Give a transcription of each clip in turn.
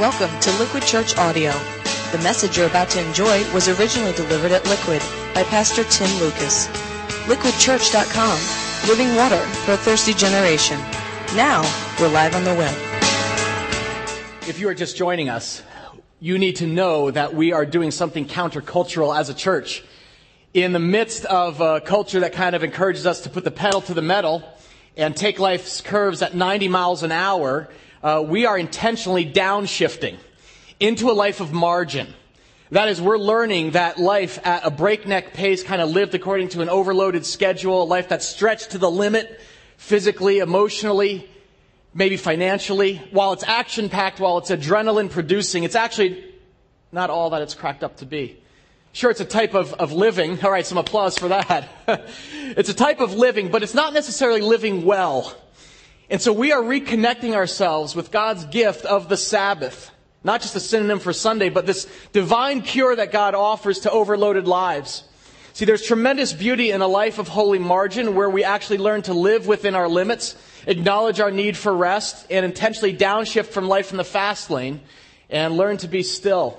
Welcome to Liquid Church Audio. The message you're about to enjoy was originally delivered at Liquid by Pastor Tim Lucas. LiquidChurch.com, living water for a thirsty generation. Now, we're live on the web. If you are just joining us, you need to know that we are doing something countercultural as a church. In the midst of a culture that kind of encourages us to put the pedal to the metal and take life's curves at 90 miles an hour, we are intentionally downshifting into a life of margin. That is, we're learning that life at a breakneck pace, kind of lived according to an overloaded schedule, a life that's stretched to the limit physically, emotionally, maybe financially. While it's action-packed, while it's adrenaline-producing, it's actually not all that it's cracked up to be. Sure, it's a type of living. All right, some applause for that. It's a type of living, but it's not necessarily living well. And so we are reconnecting ourselves with God's gift of the Sabbath. Not just a synonym for Sunday, but this divine cure that God offers to overloaded lives. See, there's tremendous beauty in a life of holy margin where we actually learn to live within our limits, acknowledge our need for rest, and intentionally downshift from life in the fast lane and learn to be still.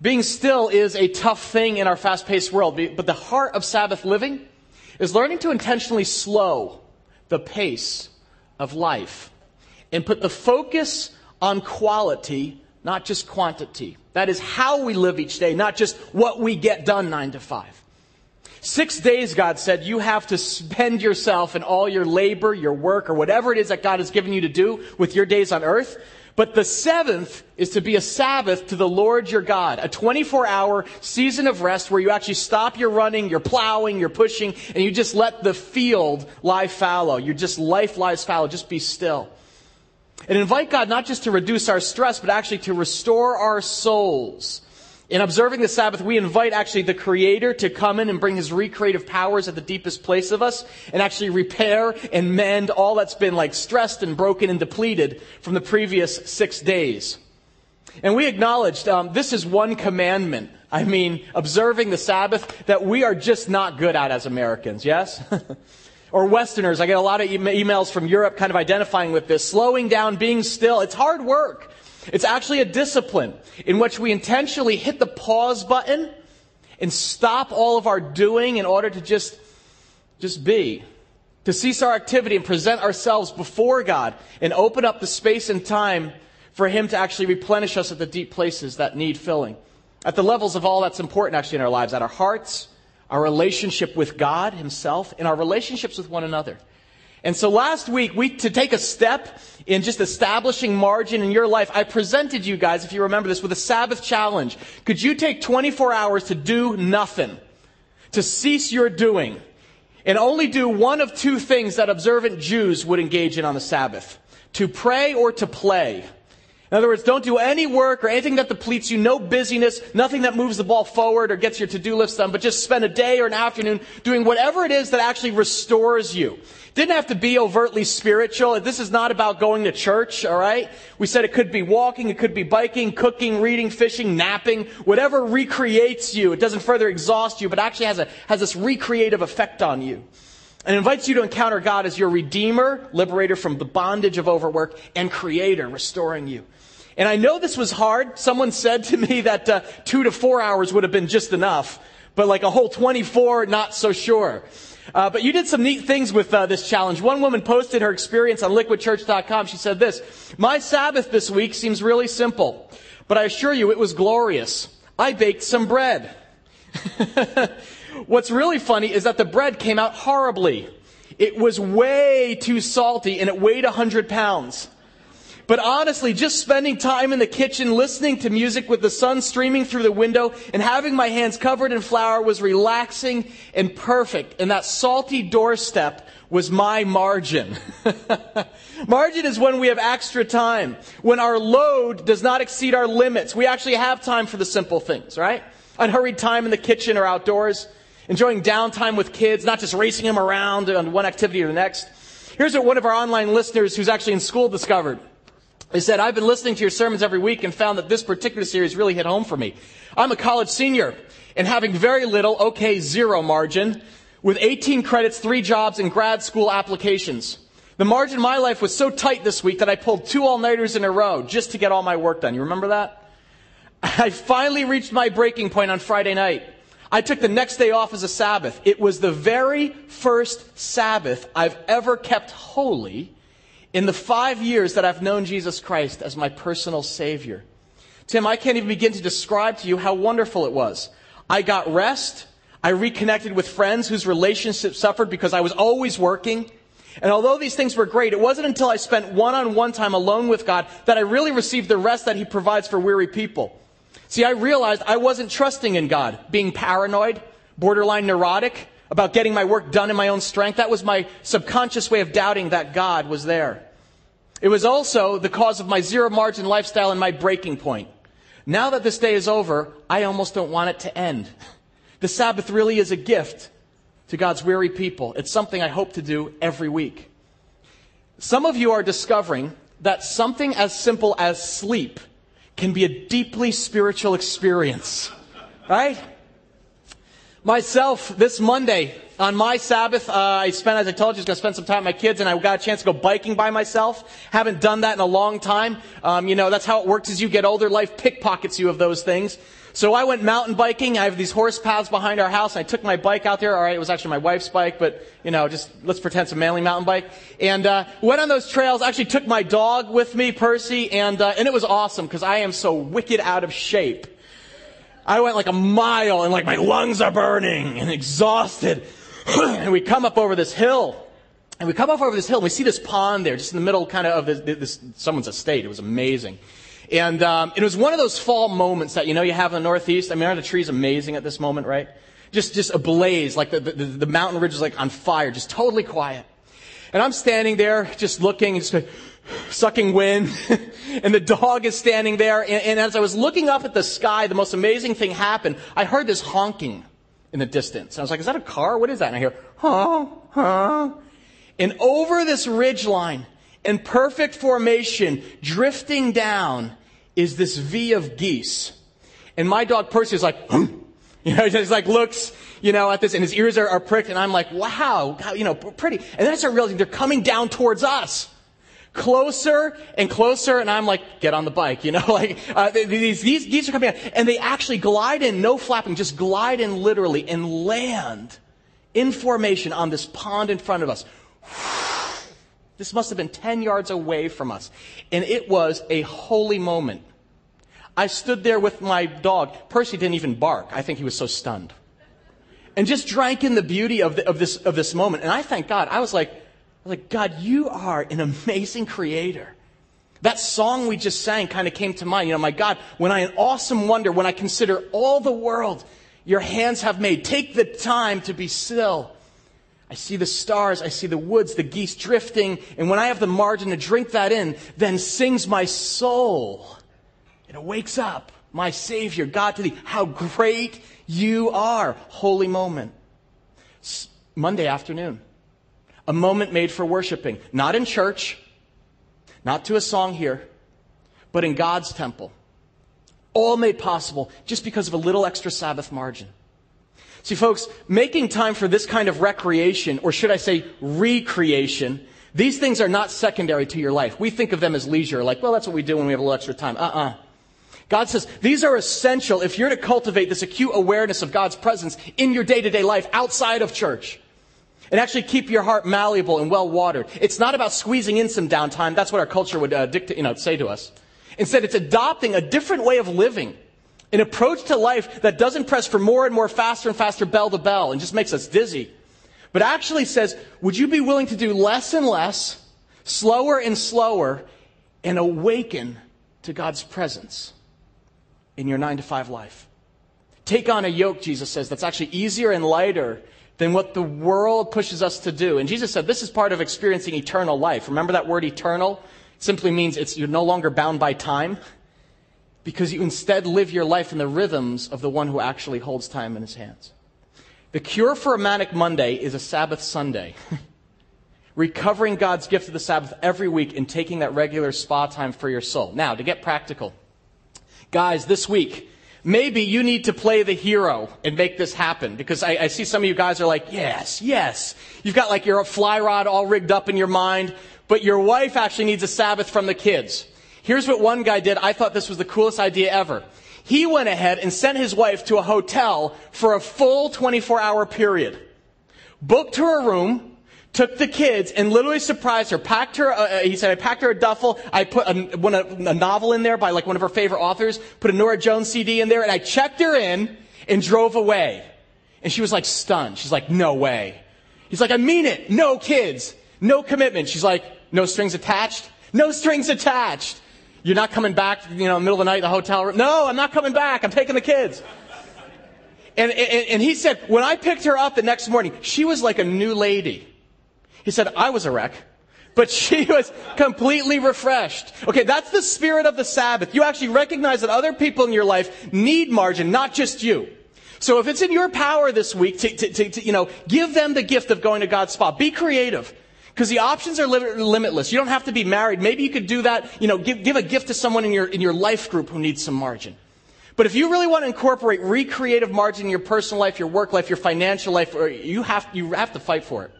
Being still is a tough thing in our fast-paced world, but the heart of Sabbath living is learning to intentionally slow the pace of life and put the focus on quality, not just quantity. That is how we live each day, not just what we get done 9 to 5. 6 days, God said, you have to spend yourself in all your labor, your work, or whatever it is that God has given you to do with your days on earth. But the seventh is to be a Sabbath to the Lord your God, a 24-hour season of rest where you actually stop your running, your plowing, your pushing, and you just let the field lie fallow. Life lies fallow. Just be still. And invite God not just to reduce our stress, but actually to restore our souls. In observing the Sabbath, we invite actually the Creator to come in and bring His recreative powers at the deepest place of us and actually repair and mend all that's been like stressed and broken and depleted from the previous 6 days. And we acknowledged this is one commandment. I mean, observing the Sabbath that we are just not good at as Americans, yes? Or Westerners. I get a lot of emails from Europe kind of identifying with this. Slowing down, being still. It's hard work. It's actually a discipline in which we intentionally hit the pause button and stop all of our doing in order to just be. To cease our activity and present ourselves before God and open up the space and time for Him to actually replenish us at the deep places that need filling. At the levels of all that's important actually in our lives, at our hearts, our relationship with God Himself, and our relationships with one another. And so last week, to take a step in just establishing margin in your life, I presented you guys, if you remember this, with a Sabbath challenge. Could you take 24 hours to do nothing, to cease your doing, and only do one of two things that observant Jews would engage in on the Sabbath, to pray or to play? In other words, don't do any work or anything that depletes you, no busyness, nothing that moves the ball forward or gets your to-do list done, but just spend a day or an afternoon doing whatever it is that actually restores you. Didn't have to be overtly spiritual. This is not about going to church, all right? We said it could be walking, it could be biking, cooking, reading, fishing, napping, whatever recreates you. It doesn't further exhaust you, but actually has this recreative effect on you. And invites you to encounter God as your Redeemer, liberator from the bondage of overwork, and Creator, restoring you. And I know this was hard. Someone said to me that 2 to 4 hours would have been just enough, but like a whole 24, not so sure. But you did some neat things with this challenge. One woman posted her experience on liquidchurch.com. She said this, "My Sabbath this week seems really simple, but I assure you it was glorious. I baked some bread." What's really funny is that the bread came out horribly. It was way too salty and it weighed 100 pounds. But honestly, just spending time in the kitchen, listening to music with the sun streaming through the window and having my hands covered in flour was relaxing and perfect. And that salty doorstep was my margin. Margin is when we have extra time, when our load does not exceed our limits. We actually have time for the simple things, right? Unhurried time in the kitchen or outdoors, enjoying downtime with kids, not just racing them around on one activity or the next. Here's what one of our online listeners who's actually in school discovered. They said, "I've been listening to your sermons every week and found that this particular series really hit home for me. I'm a college senior and having very little, zero margin, with 18 credits, 3 jobs, and grad school applications. The margin of my life was so tight this week that I pulled 2 all-nighters in a row just to get all my work done. You remember that? I finally reached my breaking point on Friday night. I took the next day off as a Sabbath. It was the very first Sabbath I've ever kept holy in the 5 years that I've known Jesus Christ as my personal Savior. Tim, I can't even begin to describe to you how wonderful it was. I got rest. I reconnected with friends whose relationships suffered because I was always working. And although these things were great, it wasn't until I spent one-on-one time alone with God that I really received the rest that He provides for weary people. See, I realized I wasn't trusting in God, being paranoid, borderline neurotic, about getting my work done in my own strength. That was my subconscious way of doubting that God was there. It was also the cause of my zero-margin lifestyle and my breaking point. Now that this day is over, I almost don't want it to end. The Sabbath really is a gift to God's weary people. It's something I hope to do every week. Some of you are discovering that something as simple as sleep can be a deeply spiritual experience, right? Myself, this Monday, on my Sabbath, I spent, as I told you, I was going to spend some time with my kids, and I got a chance to go biking by myself. Haven't done that in a long time. That's how it works as you get older. Life pickpockets you of those things. So I went mountain biking. I have these horse paths behind our house, and I took my bike out there. All right, it was actually my wife's bike, but, just let's pretend it's a manly mountain bike. And went on those trails, actually took my dog with me, Percy, and it was awesome because I am so wicked out of shape. I went like a mile, and my lungs are burning and exhausted. And we come up over this hill. And we see this pond there, just in the middle kind of this someone's estate. It was amazing. And it was one of those fall moments that, you have in the Northeast. I mean, aren't the trees amazing at this moment, right? Just ablaze, like the mountain ridge is like on fire, just totally quiet. And I'm standing there just looking, just sucking wind, and the dog is standing there. And as I was looking up at the sky, the most amazing thing happened. I heard this honking in the distance. And I was like, is that a car? What is that? And I hear, huh. And over this ridge line, in perfect formation, drifting down, is this V of geese. And my dog Percy is like, he's like looks, at this, and his ears are pricked, and I'm like, wow, pretty. And then I start realizing they're coming down towards us. Closer and closer, and I'm like, get on the bike, these geese are coming out, and they actually glide in, no flapping, just glide in literally, and land in formation on this pond in front of us. This must have been 10 yards away from us, and it was a holy moment. I stood there with my dog. Percy didn't even bark. I think he was so stunned, and just drank in the beauty of this moment. And I thank God. I was like, God, you are an amazing creator. That song we just sang kind of came to mind. My God, when I in awesome wonder, when I consider all the world your hands have made, take the time to be still. I see the stars, I see the woods, the geese drifting, and when I have the margin to drink that in, then sings my soul. And it wakes up, my Savior, God to thee, how great you are. Holy moment. Monday afternoon. A moment made for worshiping, not in church, not to a song here, but in God's temple. All made possible just because of a little extra Sabbath margin. See, folks, making time for this kind of recreation, or should I say recreation, these things are not secondary to your life. We think of them as leisure, like, well, that's what we do when we have a little extra time. God says these are essential if you're to cultivate this acute awareness of God's presence in your day-to-day life outside of church. And actually keep your heart malleable and well-watered. It's not about squeezing in some downtime. That's what our culture would say to us. Instead, it's adopting a different way of living, an approach to life that doesn't press for more and more, faster and faster, bell to bell, and just makes us dizzy. But actually says, would you be willing to do less and less, slower and slower, and awaken to God's presence in your 9-to-5 life? Take on a yoke, Jesus says, that's actually easier and lighter than what the world pushes us to do. And Jesus said this is part of experiencing eternal life. Remember that word eternal? It simply means you're no longer bound by time because you instead live your life in the rhythms of the one who actually holds time in his hands. The cure for a manic Monday is a Sabbath Sunday. Recovering God's gift of the Sabbath every week and taking that regular spa time for your soul. Now, to get practical, guys, this week, maybe you need to play the hero and make this happen, because I see some of you guys are like, yes. You've got like your fly rod all rigged up in your mind, but your wife actually needs a Sabbath from the kids. Here's what one guy did. I thought this was the coolest idea ever. He went ahead and sent his wife to a hotel for a full 24-hour period, booked her a room, took the kids, and literally surprised her. Packed her. He said, I packed her a duffel. I put a novel in there by like one of her favorite authors, put a Norah Jones CD in there, and I checked her in and drove away. And she was like stunned. She's like, no way. He's like, I mean it. No kids. No commitment. She's like, no strings attached. No strings attached. You're not coming back, middle of the night in the hotel room. No, I'm not coming back. I'm taking the kids. And he said, when I picked her up the next morning, she was like a new lady. He said, I was a wreck, but she was completely refreshed. Okay, that's the spirit of the Sabbath. You actually recognize that other people in your life need margin, not just you. So if it's in your power this week to give them the gift of going to God's spa, be creative. Because the options are limitless. You don't have to be married. Maybe you could do that, give a gift to someone in your life group who needs some margin. But if you really want to incorporate recreative margin in your personal life, your work life, your financial life, you have to fight for it.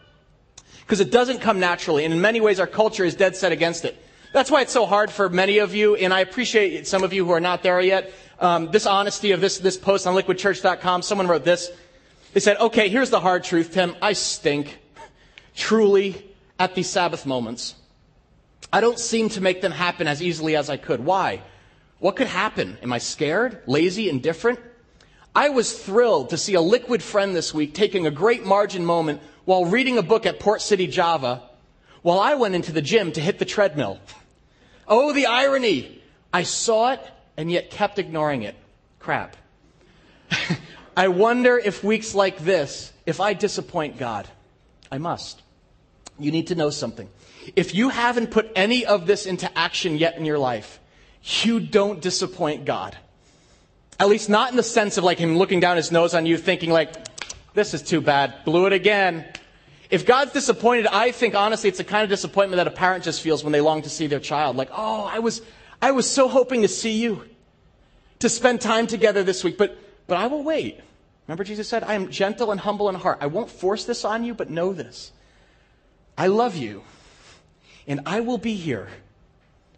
Because it doesn't come naturally, and in many ways our culture is dead set against it. That's why it's so hard for many of you, and I appreciate some of you who are not there yet. This honesty of this post on liquidchurch.com, someone wrote this. They said, okay, here's the hard truth, Tim. I stink. Truly. At these Sabbath moments, I don't seem to make them happen as easily as I could. Why? What could happen? Am I scared, lazy, indifferent? I was thrilled to see a liquid friend this week taking a great margin moment while reading a book at Port City Java while I went into the gym to hit the treadmill. Oh, the irony. I saw it and yet kept ignoring it. Crap. I wonder if weeks like this, if I disappoint God, I must. You need to know something. If you haven't put any of this into action yet in your life, you don't disappoint God. At least not in the sense of like him looking down his nose on you thinking like, this is too bad, blew it again. If God's disappointed, I think honestly it's the kind of disappointment that a parent just feels when they long to see their child. Like, oh, I was so hoping to see you, to spend time together this week, but I will wait. Remember Jesus said, I am gentle and humble in heart. I won't force this on you, but know this. I love you, and I will be here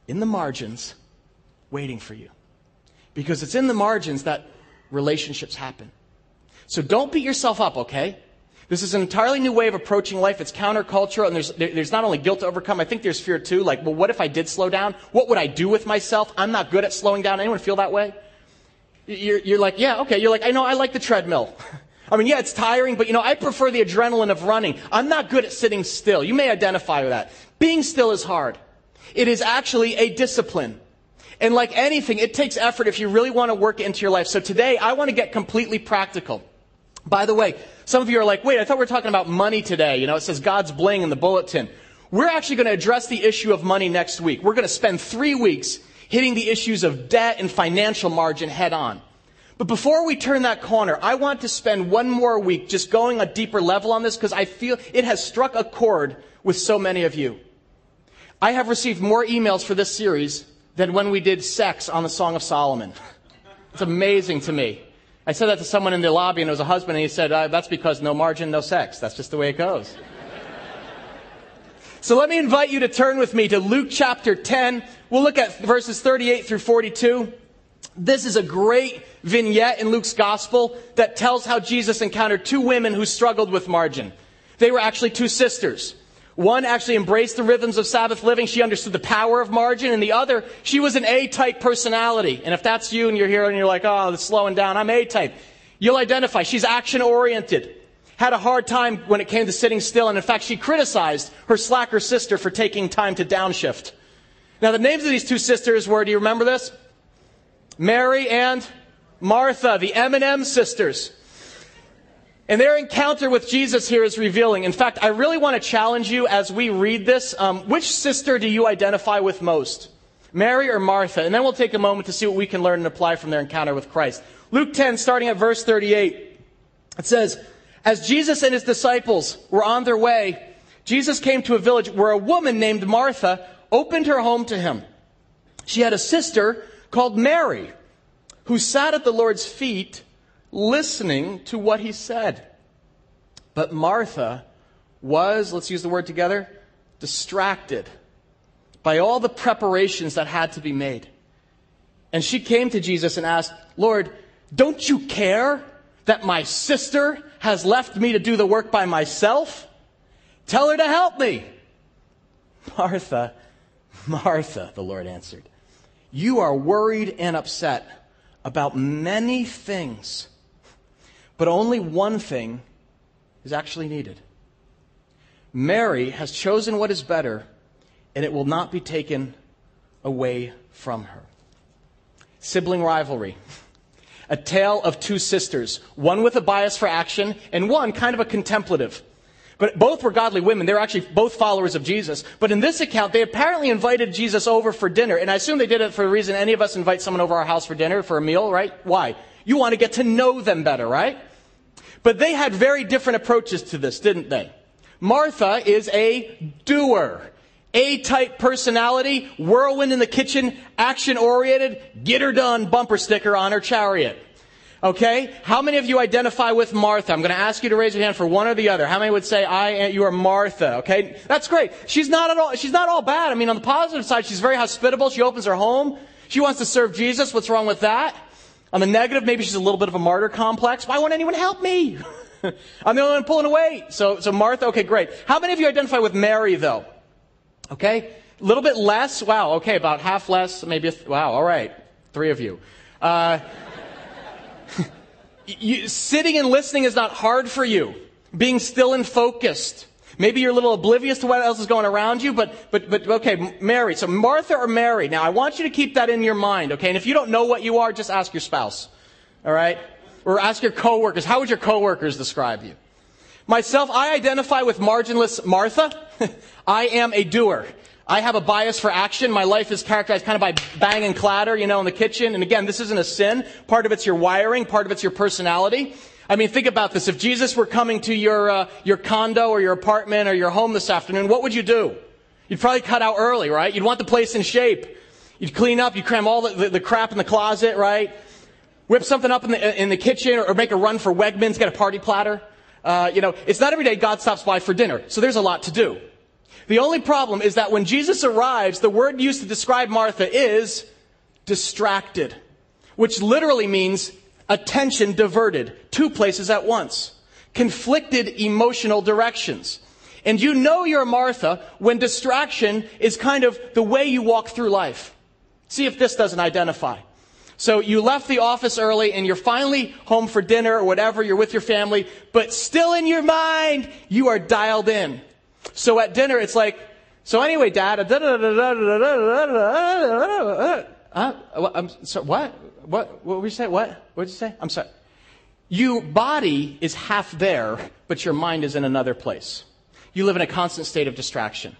in the margins waiting for you, because it's in the margins that relationships happen. So don't beat yourself up, okay? This is an entirely new way of approaching life. It's countercultural, and there's not only guilt to overcome. I think there's fear, too. Like, well, what if I did slow down? What would I do with myself? I'm not good at slowing down. Anyone feel that way? You're like, yeah, okay. You're like, I know, I like the treadmill. I mean, yeah, it's tiring, but, I prefer the adrenaline of running. I'm not good at sitting still. You may identify with that. Being still is hard. It is actually a discipline. And like anything, it takes effort if you really want to work it into your life. So today, I want to get completely practical. By the way, some of you are like, wait, I thought we were talking about money today. It says God's bling in the bulletin. We're actually going to address the issue of money next week. We're going to spend 3 weeks hitting the issues of debt and financial margin head on. But before we turn that corner, I want to spend one more week just going a deeper level on this, because I feel it has struck a chord with so many of you. I have received more emails for this series than when we did sex on the Song of Solomon. It's amazing to me. I said that to someone in the lobby, and it was a husband, and he said, that's because no margin, no sex. That's just the way it goes. So let me invite you to turn with me to Luke chapter 10. We'll look at verses 38 through 42. This is a great vignette in Luke's gospel that tells how Jesus encountered two women who struggled with margin. They were actually two sisters. One actually embraced the rhythms of Sabbath living. She understood the power of margin. And the other, she was an A-type personality. And if that's you and you're here and you're like, oh, it's slowing down, I'm A-type, you'll identify. She's action-oriented, had a hard time when it came to sitting still. And in fact, she criticized her slacker sister for taking time to downshift. Now, the names of these two sisters were, do you remember this? Mary and Martha, the M&M sisters. And their encounter with Jesus here is revealing. In fact, I really want to challenge you as we read this. Which sister do you identify with most? Mary or Martha? And then we'll take a moment to see what we can learn and apply from their encounter with Christ. Luke 10, starting at verse 38, it says, as Jesus and his disciples were on their way, Jesus came to a village where a woman named Martha opened her home to him. She had a sister called Mary, who sat at the Lord's feet listening to what he said. But Martha was, let's use the word together, distracted by all the preparations that had to be made. And she came to Jesus and asked, "Lord, don't you care that my sister has left me to do the work by myself? Tell her to help me." "Martha, Martha," the Lord answered, "you are worried and upset about many things, but only one thing is actually needed. Mary has chosen what is better, and it will not be taken away from her." Sibling rivalry. A tale of two sisters, one with a bias for action and one kind of a contemplative. But both were godly women. They were actually both followers of Jesus. But in this account, they apparently invited Jesus over for dinner. And I assume they did it for the reason any of us invite someone over our house for dinner, for a meal, right? Why? You want to get to know them better, right? But they had very different approaches to this, didn't they? Martha is a doer. A-type personality, whirlwind in the kitchen, action-oriented, get-her-done bumper sticker on her chariot. Okay? How many of you identify with Martha? I'm going to ask you to raise your hand for one or the other. How many would say, you are Martha? Okay? That's great. She's not all bad. I mean, on the positive side, she's very hospitable. She opens her home. She wants to serve Jesus. What's wrong with that? On the negative, maybe she's a little bit of a martyr complex. Why won't anyone help me? I'm the only one pulling away. So Martha, okay, great. How many of you identify with Mary, though? Okay, a little bit less. Wow, okay, about half less, maybe. All right, three of you. Sitting and listening is not hard for you. Being still and focused. Maybe you're a little oblivious to what else is going around you, but okay, Mary. So Martha or Mary. Now, I want you to keep that in your mind, okay? And if you don't know what you are, just ask your spouse, all right? Or ask your coworkers. How would your coworkers describe you? Myself, I identify with marginless Martha. I am a doer. I have a bias for action. My life is characterized kind of by bang and clatter, in the kitchen. And again, this isn't a sin. Part of it's your wiring. Part of it's your personality. I mean, think about this. If Jesus were coming to your condo or your apartment or your home this afternoon, what would you do? You'd probably cut out early, right? You'd want the place in shape. You'd clean up. You'd cram all the crap in the closet, right? Whip something up in the kitchen or make a run for Wegman's, get a party platter. It's not every day God stops by for dinner, so there's a lot to do. The only problem is that when Jesus arrives, the word used to describe Martha is distracted, which literally means attention diverted, two places at once, conflicted emotional directions. And you know you're Martha when distraction is kind of the way you walk through life. See if this doesn't identify. So you left the office early and you're finally home for dinner or whatever, you're with your family, but still in your mind, you are dialed in. So at dinner, it's like, so anyway, Dad, What did you say? I'm sorry. Your body is half there, but your mind is in another place. You live in a constant state of distraction.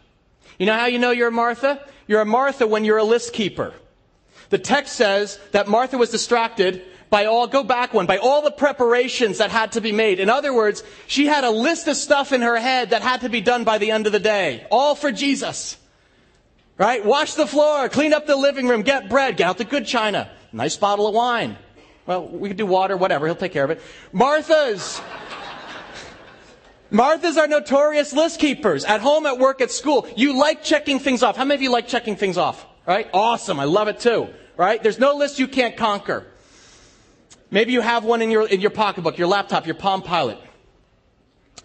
You know how you know you're a Martha? You're a Martha when you're a list keeper. The text says that Martha was distracted by all the preparations that had to be made. In other words, she had a list of stuff in her head that had to be done by the end of the day. All for Jesus. Right? Wash the floor, clean up the living room, get bread, get out the good china. Nice bottle of wine. Well, we could do water, whatever. He'll take care of it. Marthas are notorious list keepers. At home, at work, at school. You like checking things off. How many of you like checking things off? Right? Awesome. I love it too. Right? There's no list you can't conquer. Maybe you have one in your pocketbook, your laptop, your Palm Pilot.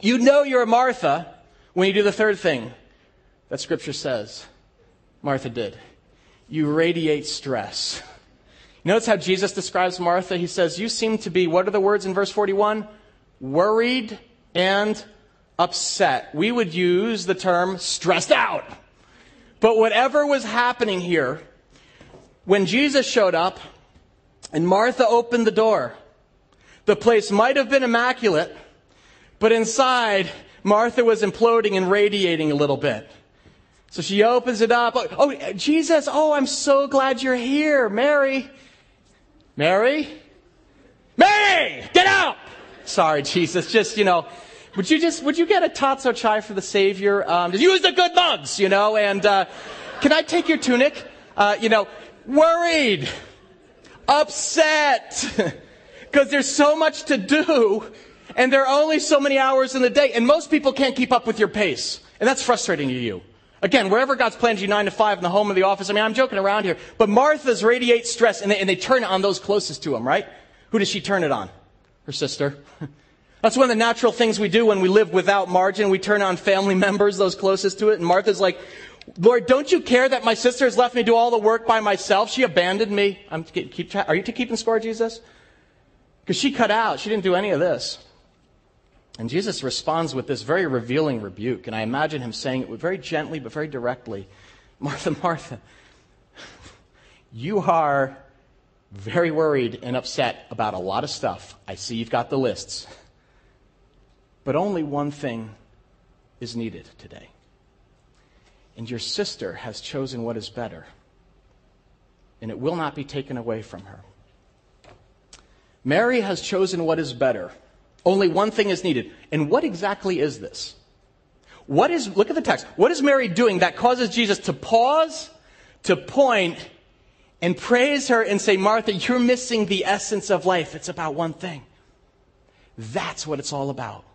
You know you're a Martha when you do the third thing that Scripture says Martha did. You radiate stress. Notice how Jesus describes Martha. He says, you seem to be, what are the words in verse 41? Worried and upset. We would use the term stressed out. But whatever was happening here, when Jesus showed up and Martha opened the door, the place might have been immaculate, but inside, Martha was imploding and radiating a little bit. So she opens it up. Oh, Jesus, I'm so glad you're here. Mary, get out. Sorry, Jesus, just, would you get a Tatso chai for the Savior? Use the good mugs, and can I take your tunic? Worried, upset because there's so much to do and there are only so many hours in the day. And most people can't keep up with your pace. And that's frustrating to you. Again, wherever God's planned you, 9 to 5 in the home or the office. I mean, I'm joking around here. But Martha's radiates stress, and they turn it on those closest to him, right? Who does she turn it on? Her sister. That's one of the natural things we do when we live without margin. We turn on family members, those closest to it. And Martha's like, Lord, don't you care that my sister has left me do all the work by myself? She abandoned me. Are you keeping score, Jesus? Because she cut out. She didn't do any of this. And Jesus responds with this very revealing rebuke. And I imagine him saying it very gently, but very directly. Martha, Martha, you are very worried and upset about a lot of stuff. I see you've got the lists. But only one thing is needed today. And your sister has chosen what is better. And it will not be taken away from her. Mary has chosen what is better. Only one thing is needed. And what exactly is this? Look at the text. What is Mary doing that causes Jesus to pause, to point, and praise her and say, Martha, you're missing the essence of life. It's about one thing. That's what it's all about.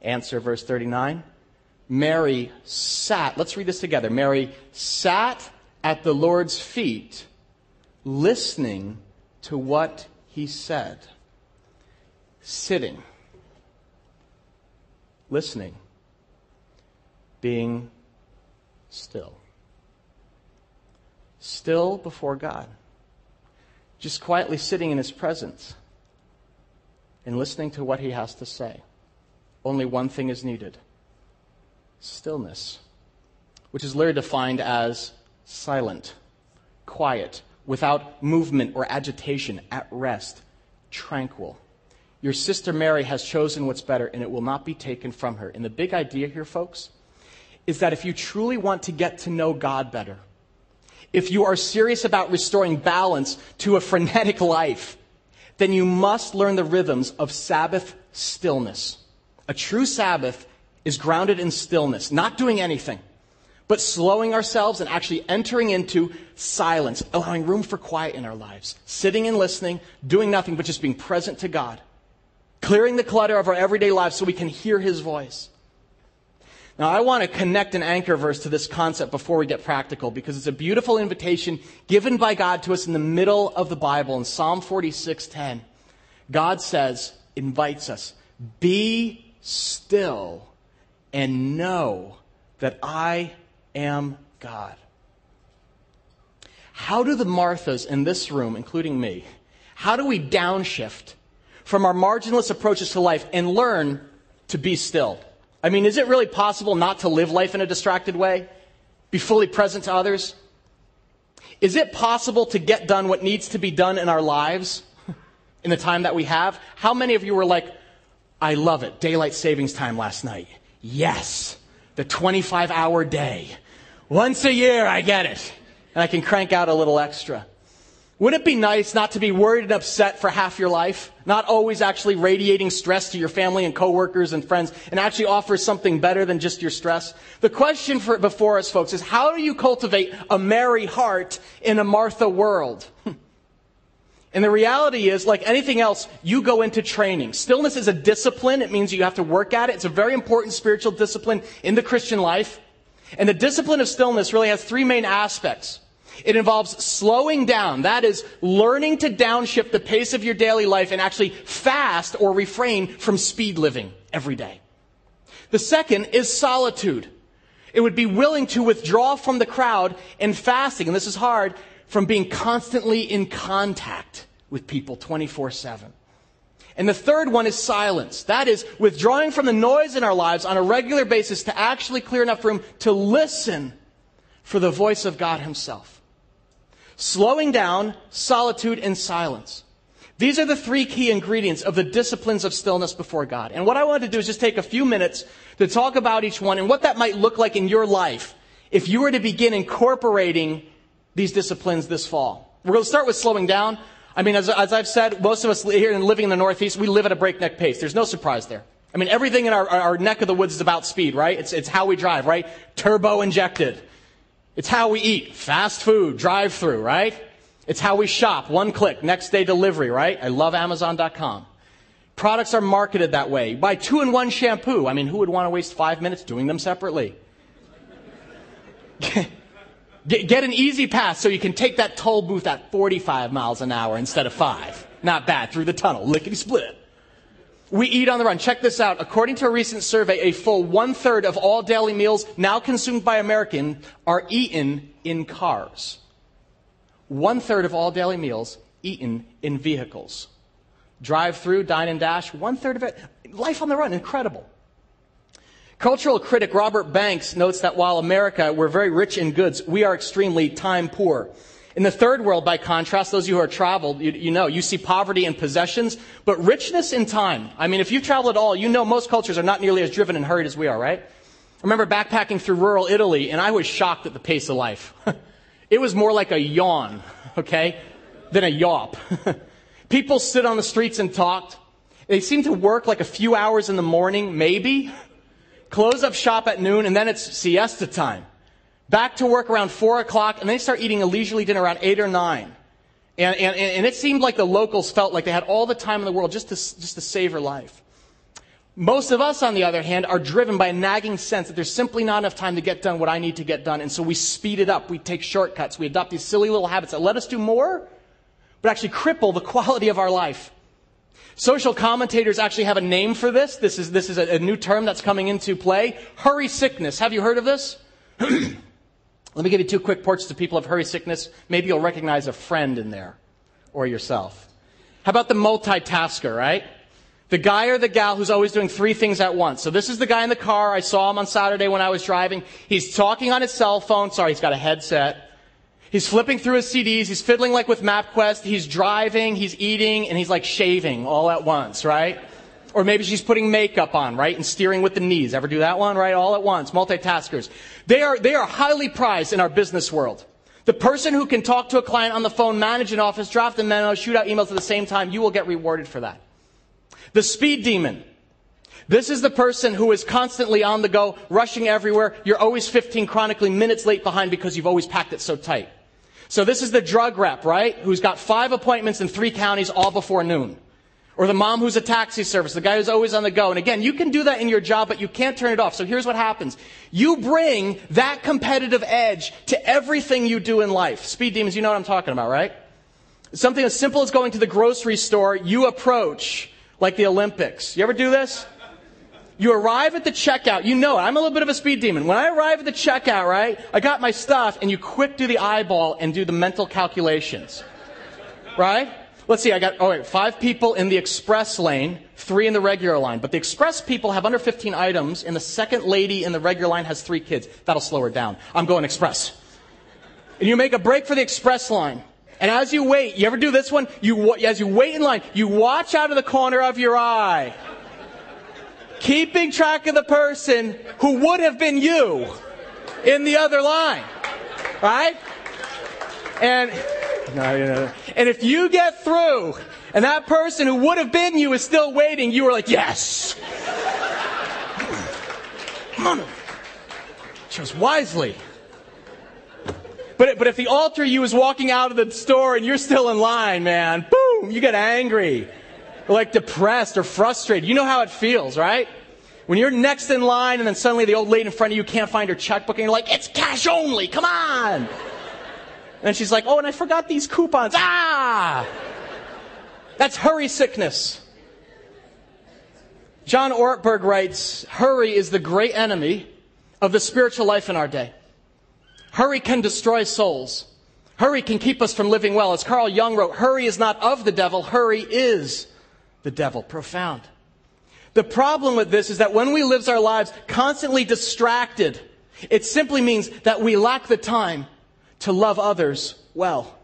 Answer, verse 39. Mary sat. Let's read this together. Mary sat at the Lord's feet, listening to what he said. Sitting, listening, being still. Still before God. Just quietly sitting in his presence and listening to what he has to say. Only one thing is needed. Stillness, which is later defined as silent, quiet, without movement or agitation, at rest, tranquil. Your sister Mary has chosen what's better, and it will not be taken from her. And the big idea here, folks, is that if you truly want to get to know God better, if you are serious about restoring balance to a frenetic life, then you must learn the rhythms of Sabbath stillness. A true Sabbath is grounded in stillness, not doing anything, but slowing ourselves and actually entering into silence, allowing room for quiet in our lives, sitting and listening, doing nothing, but just being present to God. Clearing the clutter of our everyday lives so we can hear his voice. Now, I want to connect an anchor verse to this concept before we get practical, because it's a beautiful invitation given by God to us in the middle of the Bible. In Psalm 46:10, God says, invites us, be still and know that I am God. How do the Marthas in this room, including me, how do we downshift from our marginless approaches to life and learn to be still? I mean, is it really possible not to live life in a distracted way? Be fully present to others? Is it possible to get done what needs to be done in our lives in the time that we have? How many of you were like, I love it, daylight savings time last night. Yes, the 25-hour day. Once a year, I get it. And I can crank out a little extra. Wouldn't it be nice not to be worried and upset for half your life? Not always actually radiating stress to your family and coworkers and friends, and actually offer something better than just your stress? The question before us, folks, is how do you cultivate a Mary heart in a Martha world? And the reality is, like anything else, you go into training. Stillness is a discipline. It means you have to work at it. It's a very important spiritual discipline in the Christian life. And the discipline of stillness really has three main aspects. It involves slowing down. That is, learning to downshift the pace of your daily life and actually fast or refrain from speed living every day. The second is solitude. It would be willing to withdraw from the crowd and fasting, and this is hard, from being constantly in contact with people 24/7. And the third one is silence. That is, withdrawing from the noise in our lives on a regular basis to actually clear enough room to listen for the voice of God himself. Slowing down, solitude, and silence. These are the three key ingredients of the disciplines of stillness before God. And what I wanted to do is just take a few minutes to talk about each one and what that might look like in your life if you were to begin incorporating these disciplines this fall. We're going to start with slowing down. I mean, as I've said, most of us here and living in the Northeast, we live at a breakneck pace. There's no surprise there. I mean, everything in our neck of the woods is about speed, right? It's how we drive, right? Turbo injected. It's how we eat. Fast food, drive-through, right? It's how we shop. One click, next day delivery, right? I love Amazon.com. Products are marketed that way. Buy 2-in-1 shampoo. I mean, who would want to waste 5 minutes doing them separately? Get an easy pass so you can take that toll booth at 45 miles an hour instead of 5. Not bad. Through the tunnel. Lickety split. We eat on the run. Check this out. According to a recent survey, a full 1/3 of all daily meals now consumed by Americans are eaten in cars. 1/3 of all daily meals eaten in vehicles. Drive-through, dine and dash, 1/3 of it. Life on the run, incredible. Cultural critic Robert Banks notes that while America, we're very rich in goods, we are extremely time poor. In the third world, by contrast, those of you who are traveled, you know, you see poverty in possessions, but richness in time. I mean, if you travel at all, you know most cultures are not nearly as driven and hurried as we are, right? I remember backpacking through rural Italy, and I was shocked at the pace of life. It was more like a yawn, okay, than a yawp. People stood on the streets and talked. They seemed to work like a few hours in the morning, maybe. Close up shop at noon, and then it's siesta time. Back to work around 4 o'clock, and they start eating a leisurely dinner around 8 or 9. And it seemed like the locals felt like they had all the time in the world just to savor life. Most of us, on the other hand, are driven by a nagging sense that there's simply not enough time to get done what I need to get done, and so we speed it up. We take shortcuts. We adopt these silly little habits that let us do more, but actually cripple the quality of our life. Social commentators actually have a name for this. This is a new term that's coming into play. Hurry sickness. Have you heard of this? Let me give you 2 quick portraits of people of hurry sickness. Maybe you'll recognize a friend in there or yourself. How about the multitasker, right? The guy or the gal who's always doing 3 things at once. So this is the guy in the car. I saw him on Saturday when I was driving. He's talking on his cell phone. Sorry, he's got a headset. He's flipping through his CDs, he's fiddling like with MapQuest, he's driving, he's eating, and he's like shaving all at once, right? Or maybe she's putting makeup on, right? And steering with the knees. Ever do that one, right? All at once. Multitaskers. They are highly prized in our business world. The person who can talk to a client on the phone, manage an office, draft a memo, shoot out emails at the same time, you will get rewarded for that. The speed demon. This is the person who is constantly on the go, rushing everywhere. You're always 15 chronically minutes late behind because you've always packed it so tight. So this is the drug rep, right, who's got 5 appointments in 3 counties all before noon. Or the mom who's a taxi service, the guy who's always on the go. And again, you can do that in your job, but you can't turn it off. So here's what happens. You bring that competitive edge to everything you do in life. Speed demons, you know what I'm talking about, right? Something as simple as going to the grocery store, you approach like the Olympics. You ever do this? You arrive at the checkout. You know it. I'm a little bit of a speed demon. When I arrive at the checkout, right, I got my stuff, and you quick do the eyeball and do the mental calculations. Right? Let's see. I got 5 people in the express lane, 3 in the regular line. But the express people have under 15 items, and the second lady in the regular line has 3 kids. That'll slow her down. I'm going express. And you make a break for the express line. And as you wait, you ever do this one? As you wait in line, you watch out of the corner of your eye, keeping track of the person who would have been you in the other line, right? And if you get through and that person who would have been you is still waiting, you are like, yes. Chose wisely. But if the alter you is walking out of the store and you're still in line, man, boom, you get angry. Like depressed or frustrated. You know how it feels, right? When you're next in line and then suddenly the old lady in front of you can't find her checkbook and you're like, it's cash only, come on! And she's like, oh, and I forgot these coupons. Ah! That's hurry sickness. John Ortberg writes, hurry is the great enemy of the spiritual life in our day. Hurry can destroy souls. Hurry can keep us from living well. As Carl Jung wrote, hurry is not of the devil, hurry is the devil. Profound. The problem with this is that when we live our lives constantly distracted, it simply means that we lack the time to love others well.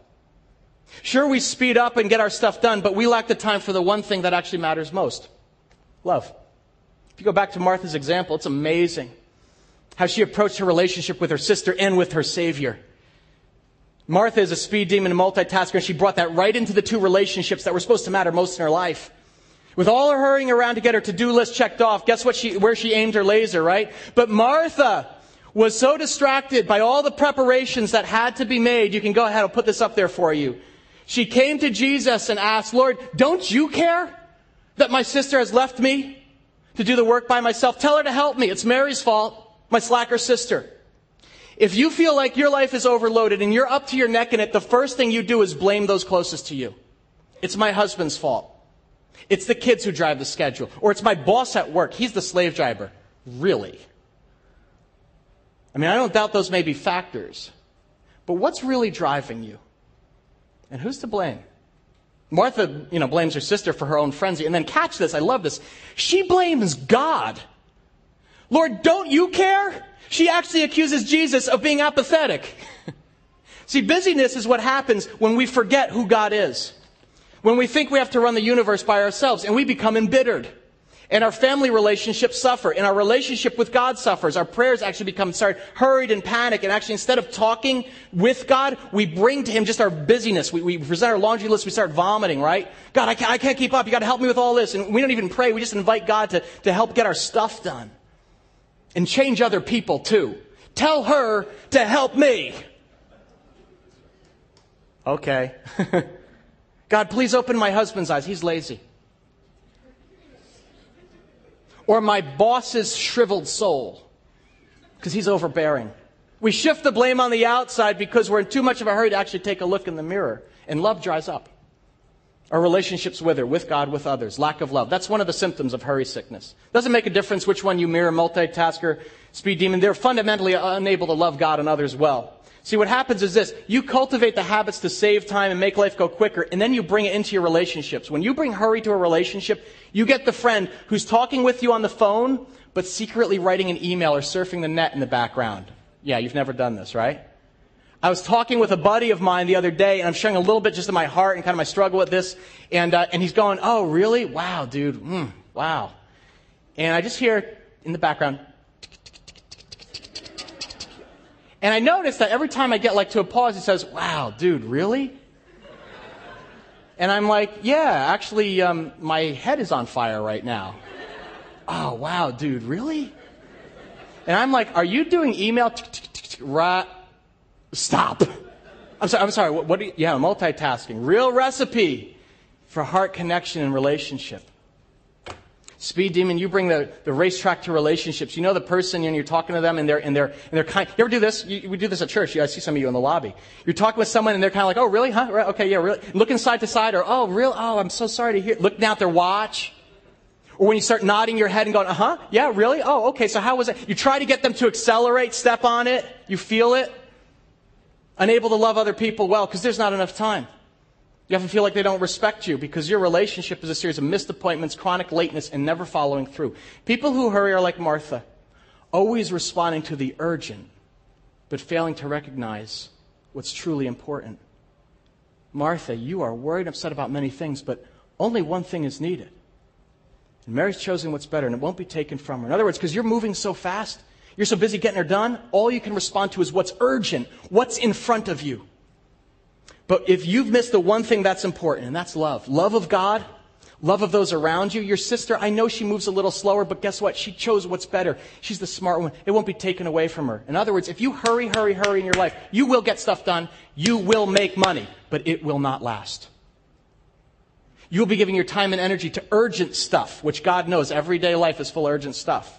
Sure, we speed up and get our stuff done, but we lack the time for the one thing that actually matters most. Love. If you go back to Martha's example, it's amazing how she approached her relationship with her sister and with her Savior. Martha is a speed demon and multitasker, and she brought that right into the 2 relationships that were supposed to matter most in her life. With all her hurrying around to get her to-do list checked off, guess what? Where she aimed her laser, right? But Martha was so distracted by all the preparations that had to be made. You can go ahead, I'll put this up there for you. She came to Jesus and asked, Lord, don't you care that my sister has left me to do the work by myself? Tell her to help me. It's Mary's fault, my slacker sister. If you feel like your life is overloaded and you're up to your neck in it, the first thing you do is blame those closest to you. It's my husband's fault. It's the kids who drive the schedule. Or it's my boss at work. He's the slave driver. Really? I mean, I don't doubt those may be factors. But what's really driving you? And who's to blame? Martha, blames her sister for her own frenzy. And then catch this. I love this. She blames God. Lord, don't you care? She actually accuses Jesus of being apathetic. See, busyness is what happens when we forget who God is. When we think we have to run the universe by ourselves, and we become embittered. And our family relationships suffer. And our relationship with God suffers. Our prayers actually become hurried and panic. And actually, instead of talking with God, we bring to Him just our busyness. We present our laundry list. We start vomiting, right? God, I can't keep up. You got to help me with all this. And we don't even pray. We just invite God to help get our stuff done. And change other people, too. Tell her to help me. Okay. God, please open my husband's eyes. He's lazy. Or my boss's shriveled soul, because he's overbearing. We shift the blame on the outside because we're in too much of a hurry to actually take a look in the mirror. And love dries up. Our relationships wither, with God, with others. Lack of love. That's one of the symptoms of hurry sickness. Doesn't make a difference which one you mirror, multitasker, speed demon. They're fundamentally unable to love God and others well. See, what happens is this. You cultivate the habits to save time and make life go quicker, and then you bring it into your relationships. When you bring hurry to a relationship, you get the friend who's talking with you on the phone, but secretly writing an email or surfing the net in the background. Yeah, you've never done this, right? I was talking with a buddy of mine the other day, and I'm sharing a little bit just of my heart and kind of my struggle with this, and he's going, oh, really? Wow, dude. Wow. And I just hear in the background... And I notice that every time I get to a pause, he says, wow, dude, really? And I'm like, yeah, actually, my head is on fire right now. Oh, wow, dude, really? And I'm like, are you doing email? Stop. I'm sorry. What? Yeah, multitasking. Real recipe for heart connection and relationship. Speed demon, you bring the racetrack to relationships. You know the person, and you're talking to them, and they're kind. You ever do this? We do this at church. I see some of you in the lobby. You're talking with someone, and they're kind of like, "Oh, really? Huh? Right, okay, yeah, really." Looking side to side, or "Oh, real? Oh, I'm so sorry to hear." Looking at their watch, or when you start nodding your head and going, "Uh huh, yeah, really? Oh, okay. So how was it?" You try to get them to accelerate, step on it. You feel it. Unable to love other people well because there's not enough time. You often feel like they don't respect you because your relationship is a series of missed appointments, chronic lateness, and never following through. People who hurry are like Martha, always responding to the urgent, but failing to recognize what's truly important. Martha, you are worried and upset about many things, but only one thing is needed. And Mary's chosen what's better, and it won't be taken from her. In other words, because you're moving so fast, you're so busy getting her done, all you can respond to is what's urgent, what's in front of you. But if you've missed the one thing that's important, and that's love. Love of God, love of those around you. Your sister, I know she moves a little slower, but guess what? She chose what's better. She's the smart one. It won't be taken away from her. In other words, if you hurry in your life, you will get stuff done. You will make money, but it will not last. You'll be giving your time and energy to urgent stuff, which God knows everyday life is full of urgent stuff.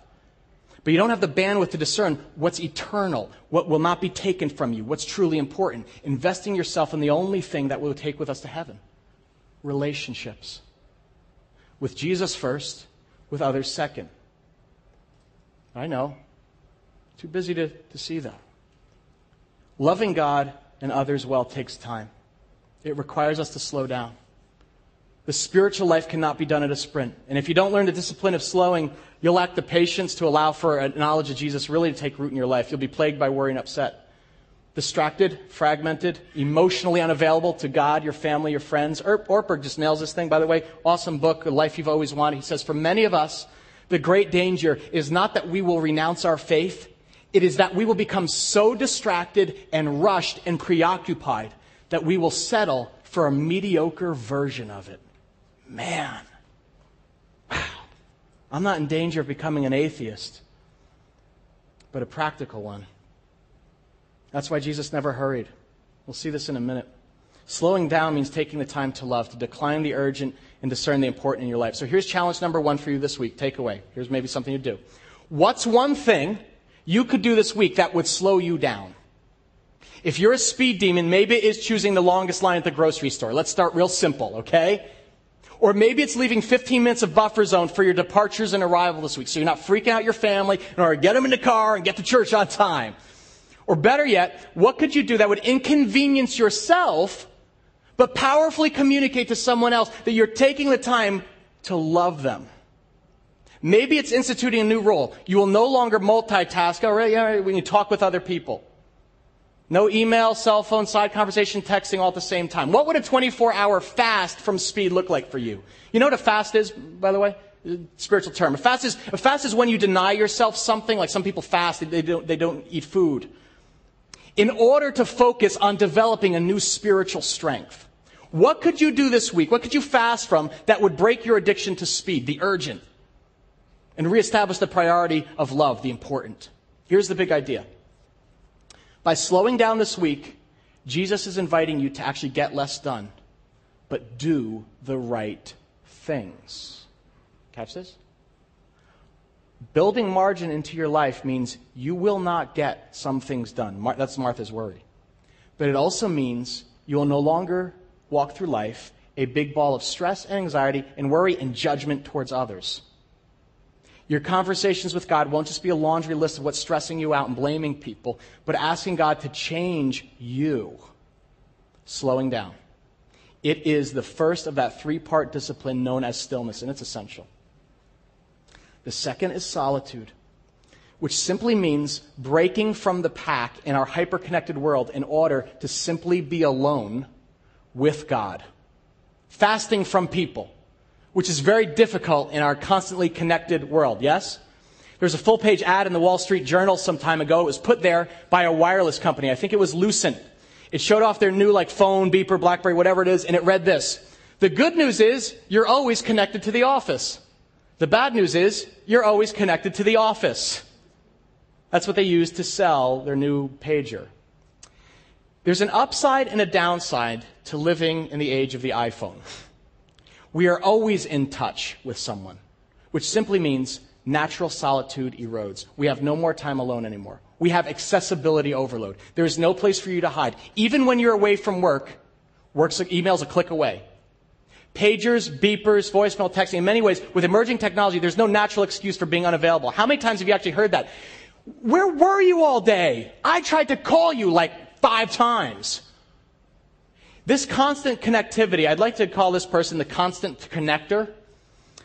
But you don't have the bandwidth to discern what's eternal, what will not be taken from you, what's truly important. Investing yourself in the only thing that will take with us to heaven. Relationships. With Jesus first, with others second. I know. Too busy to see that. Loving God and others well takes time. It requires us to slow down. The spiritual life cannot be done at a sprint. And if you don't learn the discipline of slowing, you'll lack the patience to allow for a knowledge of Jesus really to take root in your life. You'll be plagued by worry and upset. Distracted, fragmented, emotionally unavailable to God, your family, your friends. Ortberg just nails this thing, by the way. Awesome book, The Life You've Always Wanted. He says, for many of us, the great danger is not that we will renounce our faith. It is that we will become so distracted and rushed and preoccupied that we will settle for a mediocre version of it. Man, wow, I'm not in danger of becoming an atheist. but a practical one. That's why Jesus never hurried. We'll see this in a minute. Slowing down means taking the time to love, to decline the urgent, and discern the important in your life. So here's challenge number one for you this week. Take away. Here's maybe something you do. What's one thing you could do this week that would slow you down? If you're a speed demon, maybe it's choosing the longest line at the grocery store. Let's start real simple, okay? Or maybe it's leaving 15 minutes of buffer zone for your departures and arrival this week, so you're not freaking out your family in order to get them in the car and get to church on time. Or better yet, what could you do that would inconvenience yourself but powerfully communicate to someone else that you're taking the time to love them? Maybe it's instituting a new rule. You will no longer multitask when you talk with other people. No email, cell phone, side conversation, texting all at the same time. What would a 24-hour fast from speed look like for you? You know what a fast is, by the way? Spiritual term. A fast is when you deny yourself something. Like some people fast, they don't eat food. In order to focus on developing a new spiritual strength. What could you do this week? What could you fast from that would break your addiction to speed, the urgent, and reestablish the priority of love, the important? Here's the big idea. By slowing down this week, Jesus is inviting you to actually get less done, but do the right things. Catch this? Building margin into your life means you will not get some things done. That's Martha's worry. But it also means you will no longer walk through life a big ball of stress and anxiety and worry and judgment towards others. Your conversations with God won't just be a laundry list of what's stressing you out and blaming people, but asking God to change you. Slowing down. It is the first of that three-part discipline known as stillness, and it's essential. The second is solitude, which simply means breaking from the pack in our hyper-connected world in order to simply be alone with God. Fasting from people, which is very difficult in our constantly connected world, yes? There's a full-page ad in the Wall Street Journal some time ago. It was put there by a wireless company. I think it was Lucent. It showed off their new phone, beeper, BlackBerry, whatever it is, and it read this. The good news is you're always connected to the office. The bad news is you're always connected to the office. That's what they used to sell their new pager. There's an upside and a downside to living in the age of the iPhone. We are always in touch with someone, which simply means natural solitude erodes. We have no more time alone anymore. We have accessibility overload. There is no place for you to hide. Even when you're away from work, email's a click away. Pagers, beepers, voicemail, texting, in many ways, with emerging technology, there's no natural excuse for being unavailable. How many times have you actually heard that? Where were you all day? I tried to call you 5 times. This constant connectivity, I'd like to call this person the constant connector.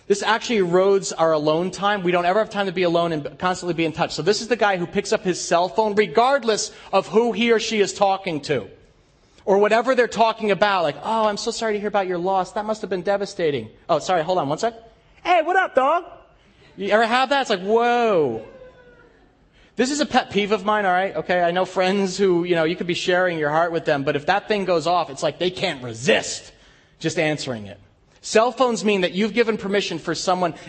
This actually erodes our alone time. We don't ever have time to be alone and constantly be in touch. So this is the guy who picks up his cell phone regardless of who he or she is talking to or whatever they're talking about. Oh, I'm so sorry to hear about your loss. That must have been devastating. Oh, sorry. Hold on one sec. Hey, what up, dog? You ever have that? It's whoa. This is a pet peeve of mine, all right? Okay, I know friends who, you could be sharing your heart with them, but if that thing goes off, it's they can't resist just answering it. Cell phones mean that you've given permission for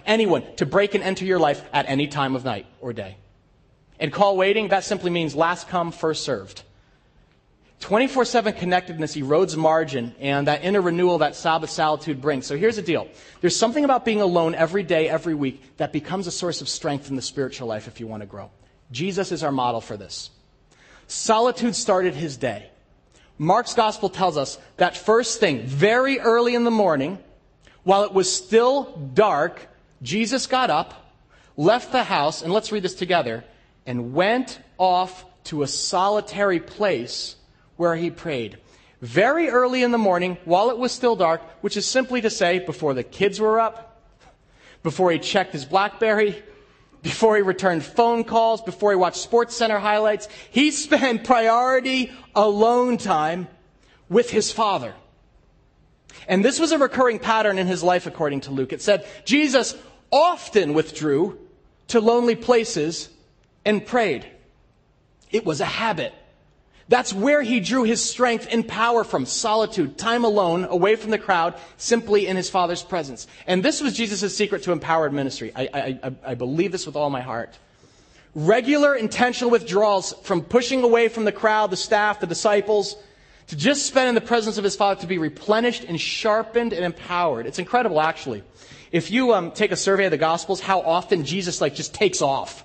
anyone, to break and enter your life at any time of night or day. And call waiting, that simply means last come, first served. 24/7 connectedness erodes margin and that inner renewal that Sabbath solitude brings. So here's the deal. There's something about being alone every day, every week, that becomes a source of strength in the spiritual life if you want to grow. Jesus is our model for this. Solitude started his day. Mark's gospel tells us that first thing, very early in the morning, while it was still dark, Jesus got up, left the house, and let's read this together, and went off to a solitary place where he prayed. Very early in the morning, while it was still dark, which is simply to say before the kids were up, before he checked his BlackBerry, before he returned phone calls, before he watched Sports Center highlights, he spent priority alone time with his Father. And this was a recurring pattern in his life, according to Luke. It said, Jesus often withdrew to lonely places and prayed. It was a habit. That's where he drew his strength and power from, solitude, time alone, away from the crowd, simply in his Father's presence. And this was Jesus' secret to empowered ministry. I believe this with all my heart. regular intentional withdrawals from pushing away from the crowd, the staff, the disciples, to just spend in the presence of his Father, to be replenished and sharpened and empowered. It's incredible, actually. If you take a survey of the Gospels, how often Jesus just takes off.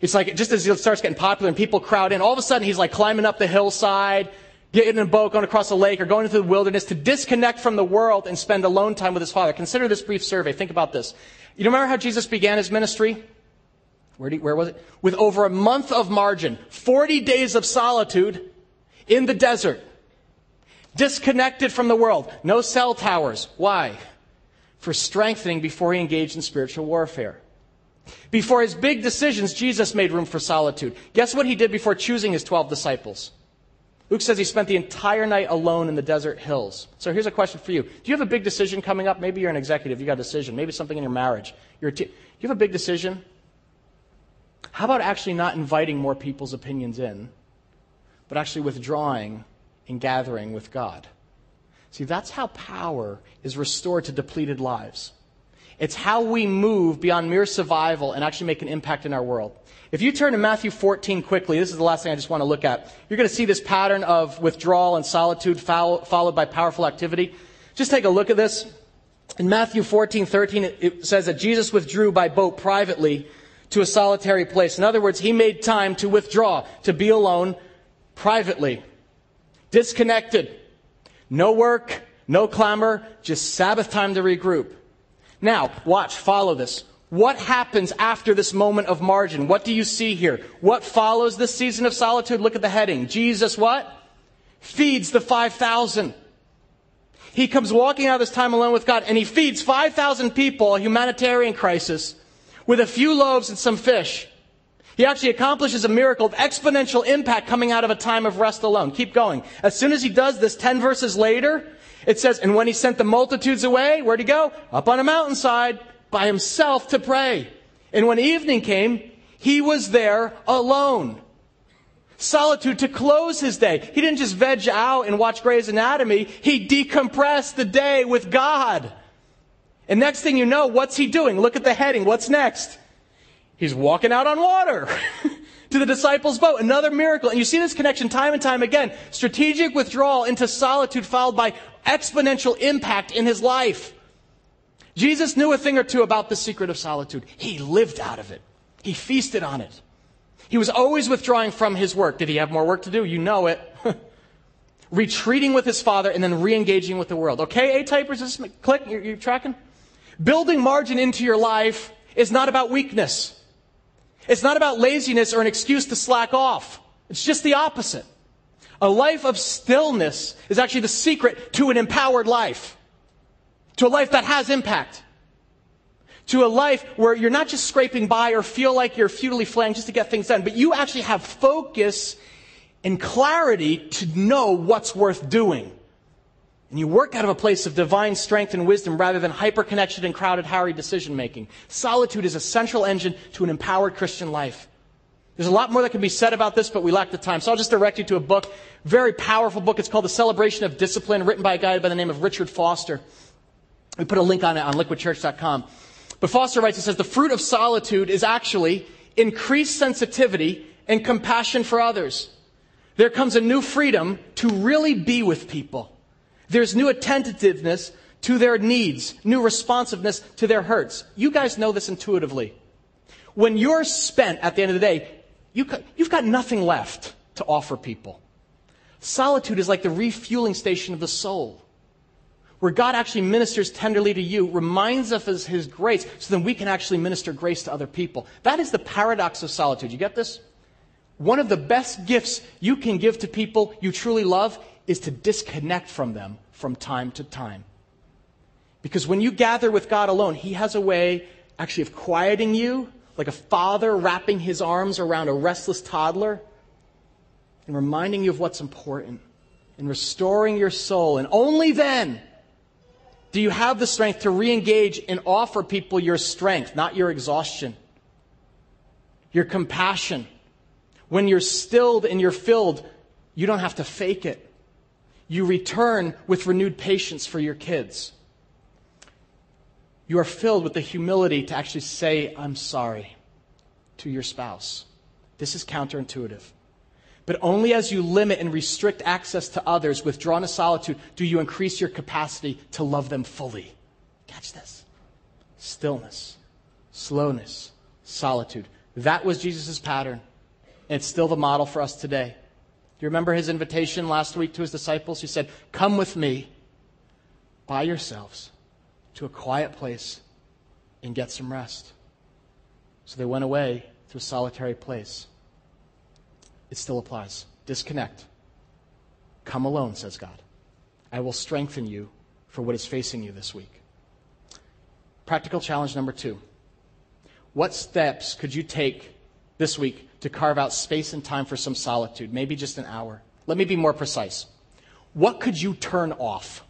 It's like just as he starts getting popular and people crowd in, all of a sudden he's climbing up the hillside, getting in a boat, going across a lake, or going into the wilderness to disconnect from the world and spend alone time with his Father. Consider this brief survey. Think about this. You remember how Jesus began his ministry? Where was it? With over a month of margin, 40 days of solitude in the desert, disconnected from the world, no cell towers. Why? For strengthening before he engaged in spiritual warfare. Before his big decisions, Jesus made room for solitude. Guess what he did before choosing his 12 disciples? Luke says he spent the entire night alone in the desert hills. So here's a question for you. Do you have a big decision coming up? Maybe you're an executive. You got a decision. Maybe something in your marriage. Do you have a big decision? How about actually not inviting more people's opinions in, but actually withdrawing and gathering with God? See, that's how power is restored to depleted lives. It's how we move beyond mere survival and actually make an impact in our world. If you turn to Matthew 14 quickly, this is the last thing I just want to look at. You're going to see this pattern of withdrawal and solitude followed by powerful activity. Just take a look at this. In Matthew 14:13, it says that Jesus withdrew by boat privately to a solitary place. In other words, he made time to withdraw, to be alone privately, disconnected, no work, no clamor, just Sabbath time to regroup. Now, watch, follow this. What happens after this moment of margin? What do you see here? What follows this season of solitude? Look at the heading. Jesus what? Feeds the 5,000. He comes walking out of this time alone with God, and he feeds 5,000 people, a humanitarian crisis, with a few loaves and some fish. He actually accomplishes a miracle of exponential impact coming out of a time of rest alone. Keep going. As soon as he does this, 10 verses later, it says, and when he sent the multitudes away, where'd he go? Up on a mountainside by himself to pray. And when evening came, he was there alone. Solitude to close his day. He didn't just veg out and watch Grey's Anatomy. He decompressed the day with God. And next thing you know, what's he doing? Look at the heading. What's next? He's walking out on water to the disciples' boat. Another miracle. And you see this connection time and time again. Strategic withdrawal into solitude followed by exponential impact in his life. Jesus knew a thing or two about the secret of solitude. He lived out of it. He feasted on it. He was always withdrawing from his work. Did he have more work to do? You know it. Retreating with his Father and then re-engaging with the world. Okay, A-typers, is this click? You're tracking? Building margin into your life is not about weakness. It's not about laziness or an excuse to slack off. It's just the opposite. A life of stillness is actually the secret to an empowered life, to a life that has impact, to a life where you're not just scraping by or feel like you're futilely flailing just to get things done, but you actually have focus and clarity to know what's worth doing. And you work out of a place of divine strength and wisdom rather than hyper-connected and crowded, hurried decision-making. Solitude is a central engine to an empowered Christian life. There's a lot more that can be said about this, but we lack the time. So I'll just direct you to a book, very powerful book. It's called The Celebration of Discipline, written by a guy by the name of Richard Foster. We put a link on it on liquidchurch.com. But Foster writes, he says, the fruit of solitude is actually increased sensitivity and compassion for others. There comes a new freedom to really be with people. There's new attentiveness to their needs, new responsiveness to their hurts. You guys know this intuitively. When you're spent at the end of the day, you've got nothing left to offer people. Solitude is like the refueling station of the soul, where God actually ministers tenderly to you, reminds us of his grace, so then we can actually minister grace to other people. That is the paradox of solitude. You get this? One of the best gifts you can give to people you truly love is to disconnect from them from time to time. Because when you gather with God alone, he has a way actually of quieting you, like a father wrapping his arms around a restless toddler and reminding you of what's important and restoring your soul. And only then do you have the strength to re-engage and offer people your strength, not your exhaustion, your compassion. When you're stilled and you're filled, you don't have to fake it. You return with renewed patience for your kids. You are filled with the humility to actually say, I'm sorry, to your spouse. This is counterintuitive. But only as you limit and restrict access to others, withdrawn to solitude, do you increase your capacity to love them fully. Catch this. Stillness, slowness, solitude. That was Jesus' pattern. And it's still the model for us today. Do you remember his invitation last week to his disciples? He said, come with me by yourselves to a quiet place and get some rest. So they went away to a solitary place. It still applies. Disconnect. Come alone, says God. I will strengthen you for what is facing you this week. Practical challenge number 2. What steps could you take this week to carve out space and time for some solitude? Maybe just an hour. Let me be more precise. What could you turn off?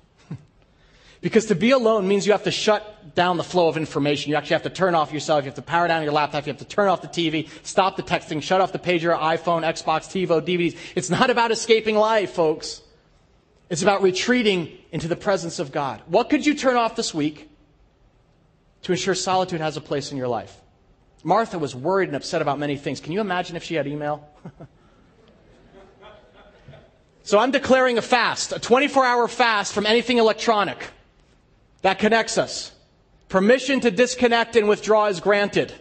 Because to be alone means you have to shut down the flow of information. You actually have to turn off yourself. You have to power down your laptop. You have to turn off the TV, stop the texting, shut off the pager, iPhone, Xbox, TiVo, DVDs. It's not about escaping life, folks. It's about retreating into the presence of God. What could you turn off this week to ensure solitude has a place in your life? Martha was worried and upset about many things. Can you imagine if she had email? So I'm declaring a fast, a 24-hour fast from anything electronic. That connects us. Permission to disconnect and withdraw is granted.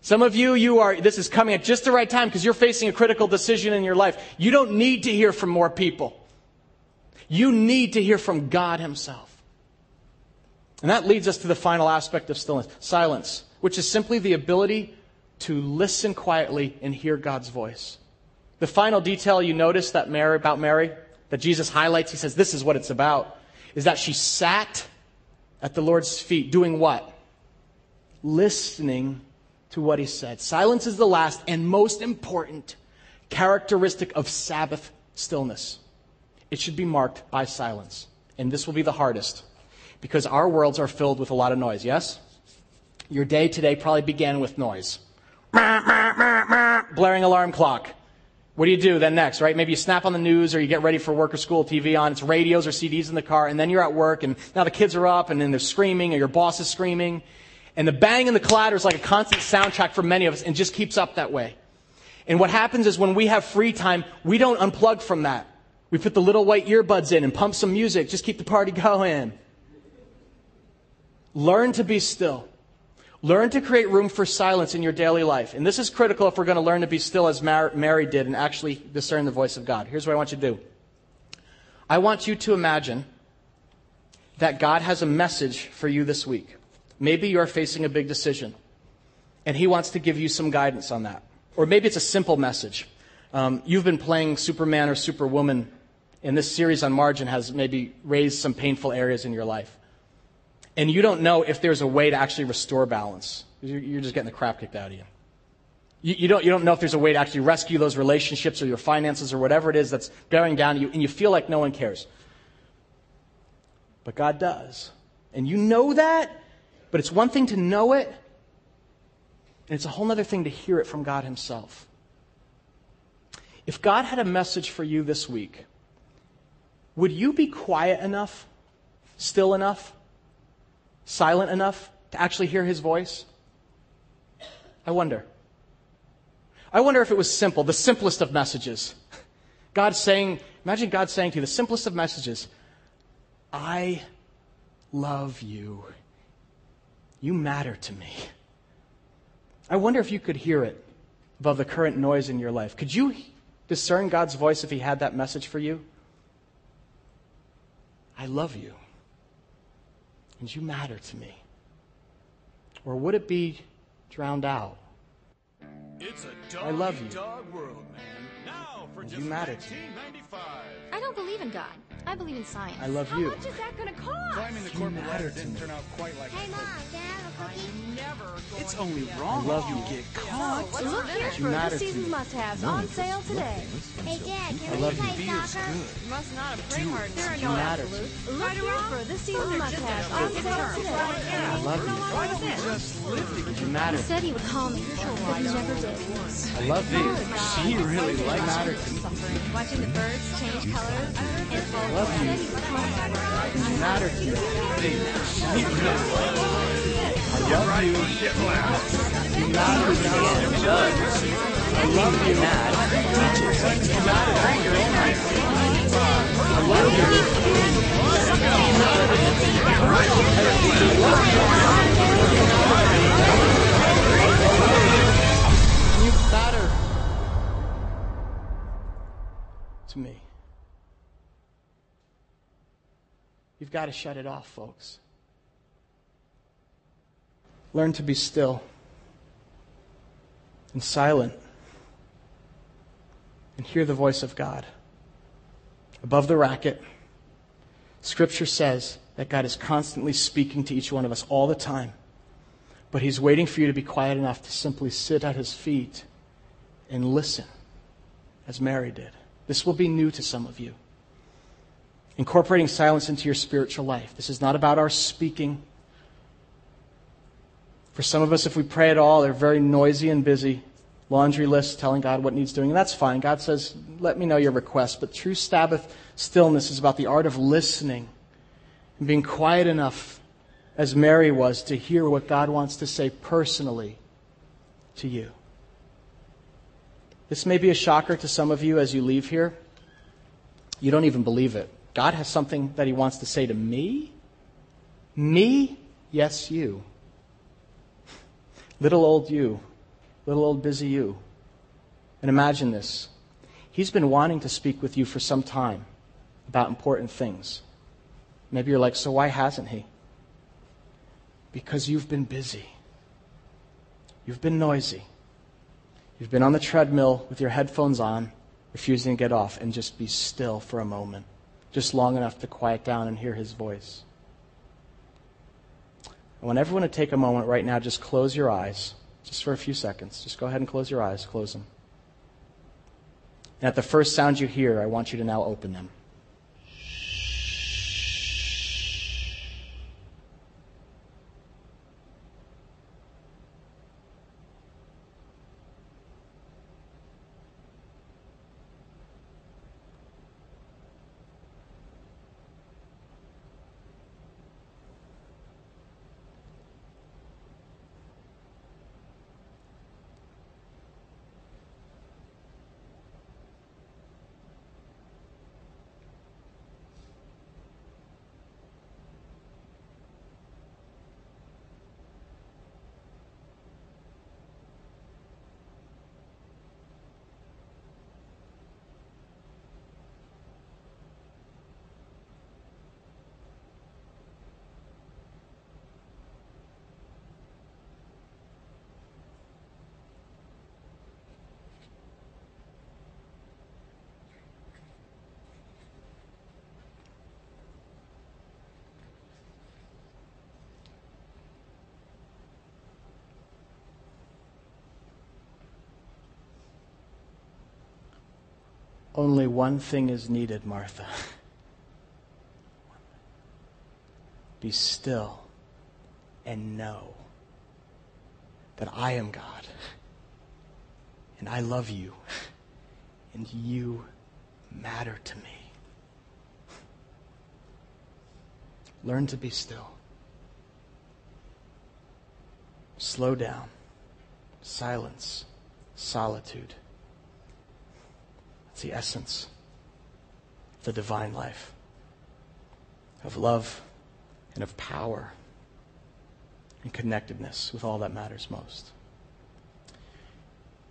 Some of you are, this is coming at just the right time because you're facing a critical decision in your life. You don't need to hear from more people. You need to hear from God himself. And that leads us to the final aspect of stillness, silence, which is simply the ability to listen quietly and hear God's voice. The final detail you notice that about Mary, that Jesus highlights, he says, this is what it's about, is that she sat at the Lord's feet, doing what? Listening to what he said. Silence is the last and most important characteristic of Sabbath stillness. It should be marked by silence. And this will be the hardest because our worlds are filled with a lot of noise, yes? Your day today probably began with noise. Blaring alarm clock. What do you do then next, right? Maybe you snap on the news or you get ready for work or school, TV on, it's radios or CDs in the car, and then you're at work, and now the kids are up, and then they're screaming, or your boss is screaming. And the bang and the clatter is like a constant soundtrack for many of us and just keeps up that way. And what happens is when we have free time, we don't unplug from that. We put the little white earbuds in and pump some music, just keep the party going. Learn to be still. Learn to create room for silence in your daily life. And this is critical if we're going to learn to be still as Mary did and actually discern the voice of God. Here's what I want you to do. I want you to imagine that God has a message for you this week. Maybe you're facing a big decision, and he wants to give you some guidance on that. Or maybe it's a simple message. You've been playing Superman or Superwoman, and this series on margin has maybe raised some painful areas in your life. And you don't know if there's a way to actually restore balance. You're just getting the crap kicked out of you. You don't know if there's a way to actually rescue those relationships or your finances or whatever it is that's bearing down on you, and you feel like no one cares. But God does. And you know that, but it's one thing to know it, and it's a whole other thing to hear it from God himself. If God had a message for you this week, would you be quiet enough, still enough, silent enough to actually hear his voice? I wonder if it was simple, the simplest of messages. Imagine God saying to you, the simplest of messages, I love you. You matter to me. I wonder if you could hear it above the current noise in your life. Could you discern God's voice if he had that message for you? I love you. And you matter to me. Or would it be drowned out? It's a dog, I love you. Dog world, man. Now for and just you matter to me. I don't believe in God. I believe in science. I love you. How much is that going to cost? Climbing the corporate ladder didn't turn out quite like that. Hey, Mom, Dad, have a cookie? It's only wrong. I love you. Get caught. Oh, look here for the season must-haves on sale today. Hey, Dad, can we play soccer? You must not have played hard. There are no absolutes. Look here for the season must-haves on sale today. I love you. Why don't we just live together? You matter. He said he would call me, but he never did. I love you. She really likes me. Watching the birds change colors and fall. I love you. You matter to me. I love you. You matter to me. You've got to shut it off, folks. Learn to be still and silent and hear the voice of God. Above the racket, Scripture says that God is constantly speaking to each one of us all the time, but He's waiting for you to be quiet enough to simply sit at His feet and listen, as Mary did. This will be new to some of you. Incorporating silence into your spiritual life. This is not about our speaking. For some of us, if we pray at all, they're very noisy and busy. Laundry lists, telling God what needs doing, and that's fine. God says, let me know your request. But true Sabbath stillness is about the art of listening and being quiet enough, as Mary was, to hear what God wants to say personally to you. This may be a shocker to some of you as you leave here. You don't even believe it. God has something that He wants to say to me? Me? Yes, you. Little old you. Little old busy you. And imagine this. He's been wanting to speak with you for some time about important things. Maybe you're like, so why hasn't He? Because you've been busy. You've been noisy. You've been on the treadmill with your headphones on, refusing to get off and just be still for a moment. Just long enough to quiet down and hear His voice. I want everyone to take a moment right now, just close your eyes, just for a few seconds. Just go ahead and close your eyes, close them. And at the first sound you hear, I want you to now open them. Only one thing is needed, Martha. Be still and know that I am God, and I love you, and you matter to me. Learn to be still. Slow down. Silence. Solitude. The essence, the divine life of love and of power and connectedness with all that matters most.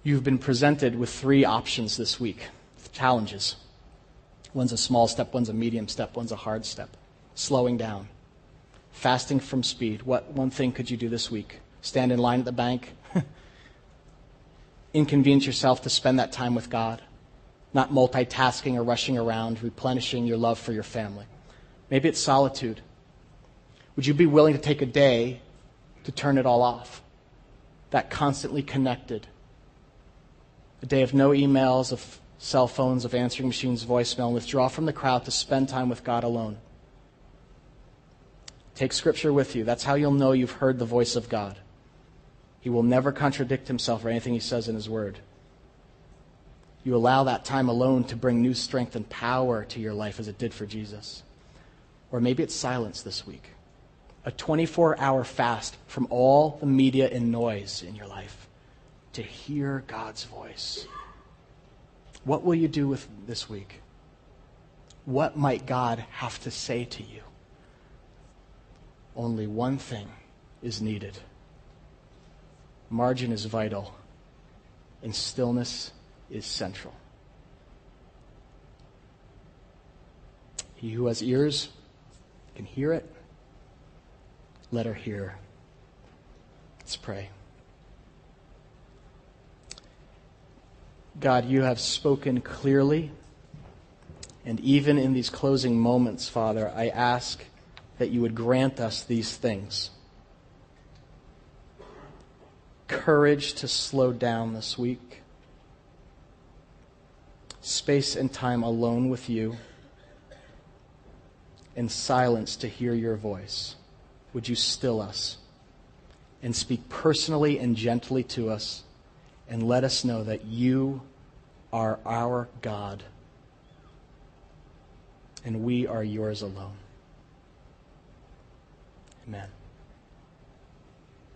You've been presented with three options this week, challenges. One's a small step, one's a medium step, one's a hard step. Slowing down, fasting from speed. What one thing could you do this week? Stand in line at the bank, inconvenience yourself to spend that time with God. Not multitasking or rushing around, replenishing your love for your family. Maybe it's solitude. Would you be willing to take a day to turn it all off? That constantly connected. A day of no emails, of cell phones, of answering machines, voicemail, and withdraw from the crowd to spend time with God alone. Take Scripture with you. That's how you'll know you've heard the voice of God. He will never contradict Himself or anything He says in His Word. You allow that time alone to bring new strength and power to your life as it did for Jesus. Or maybe it's silence this week. a 24-hour fast from all the media and noise in your life to hear God's voice. What will you do with this week? What might God have to say to you? Only one thing is needed. Margin is vital, and stillness is central. He who has ears can hear it. Let her hear. Let's pray. God, you have spoken clearly, and even in these closing moments, Father, I ask that you would grant us these things. Courage to slow down this week. Space and time alone with you. And silence to hear your voice. Would you still us and speak personally and gently to us, and let us know that you are our God and we are yours alone. Amen.